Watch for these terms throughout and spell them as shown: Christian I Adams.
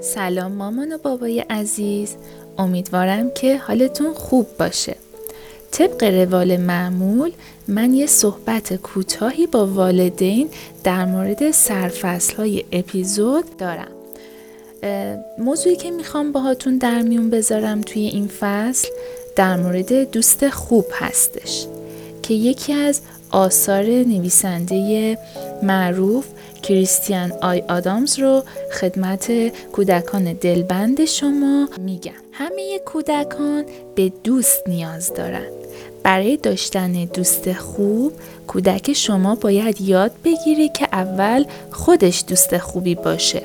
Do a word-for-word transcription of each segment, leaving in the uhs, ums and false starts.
سلام مامان و بابای عزیز، امیدوارم که حالتون خوب باشه. طبق روال معمول من یه صحبت کوتاهی با والدین در مورد سرفصل‌های اپیزود دارم. موضوعی که میخوام باهاتون در میون بذارم توی این فصل در مورد دوست خوب هستش که یکی از آثار نویسنده معروف کریستیان آی آدامز رو خدمت کودکان دلبند شما میگم. همه کودکان به دوست نیاز دارن. برای داشتن دوست خوب کودک شما باید یاد بگیره که اول خودش دوست خوبی باشه.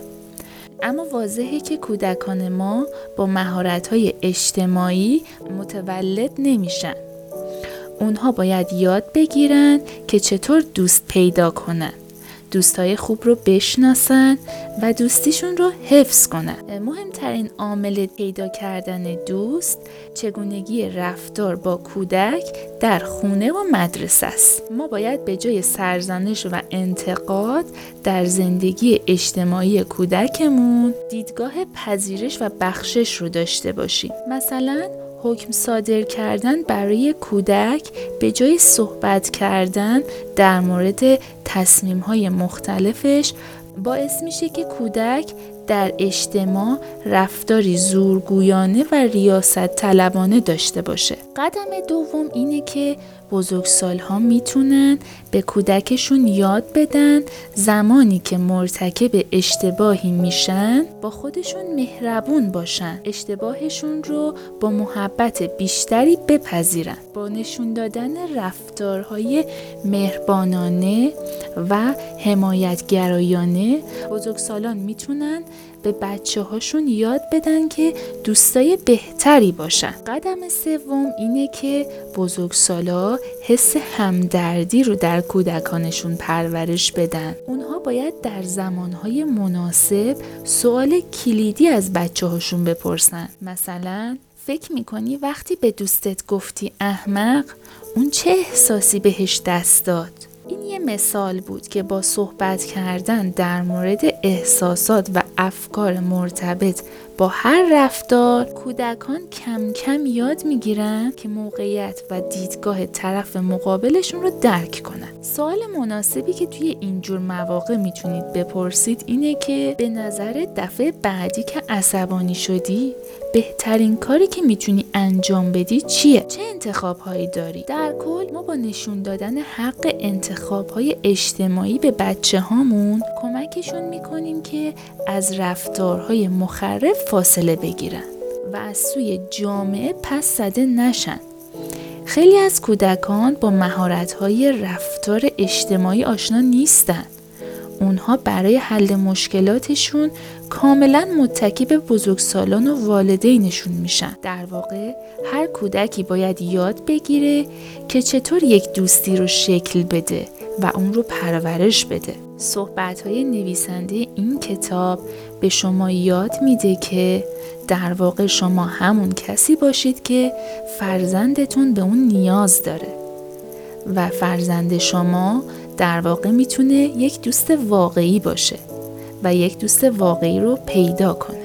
اما واضحه که کودکان ما با مهارت‌های اجتماعی متولد نمیشن. اونها باید یاد بگیرن که چطور دوست پیدا کنن، دوستای خوب رو بشناسن و دوستیشون رو حفظ کنن. مهمترین عامل پیدا کردن دوست، چگونگی رفتار با کودک در خونه و مدرسه است. ما باید به جای سرزنش و انتقاد در زندگی اجتماعی کودکمون دیدگاه پذیرش و بخشش رو داشته باشیم. مثلا حکم صادر کردن برای کودک به جای صحبت کردن در مورد تصمیم‌های مختلفش باعث میشه که کودک در اجتماع رفتاری زورگویانه و ریاست طلبانه داشته باشه. قدم دوم اینه که بزرگسال‌ها میتونن به کودکشون یاد بدن زمانی که مرتکب اشتباهی میشن با خودشون مهربون باشن، اشتباهشون رو با محبت بیشتری بپذیرن. با نشون دادن رفتارهای مهربانانه و حمایتگرایانه بزرگسالان میتونن به بچه هاشون یاد بدن که دوستای بهتری باشن. قدم سوم اینه که بزرگسالا حس همدردی رو در کودکانشون پرورش بدن. اونها باید در زمانهای مناسب سوال کلیدی از بچه هاشون بپرسن. مثلا فکر میکنی وقتی به دوستت گفتی احمق اون چه احساسی بهش دست داد؟ این یه مثال بود که با صحبت کردن در مورد احساسات و افکار مرتبط با هر رفتار کودکان کم کم یاد میگیرن که موقعیت و دیدگاه طرف مقابلشون رو درک کنن. سوال مناسبی که توی اینجور مواقع میتونید بپرسید اینه که به نظر دفعه بعدی که عصبانی شدی بهترین کاری که میتونی انجام بدی چیه؟ چه انتخابهایی داری؟ در کل ما با نشون دادن حق انتخابهای اجتماعی به بچه هامون کمکشون میکنیم که از رفتارهای مخرب فاصله بگیرن و از سوی جامعه پس زده نشن. خیلی از کودکان با مهارت‌های رفتار اجتماعی آشنا نیستن. اونها برای حل مشکلاتشون کاملا متکی به بزرگسالان و والدینشون میشن. در واقع هر کودکی باید یاد بگیره که چطور یک دوستی رو شکل بده و اون رو پرورش بده. صحبت‌های نویسنده این کتاب به شما یاد میده که در واقع شما همون کسی باشید که فرزندتون به اون نیاز داره و فرزند شما در واقع میتونه یک دوست واقعی باشه و یک دوست واقعی رو پیدا کنه.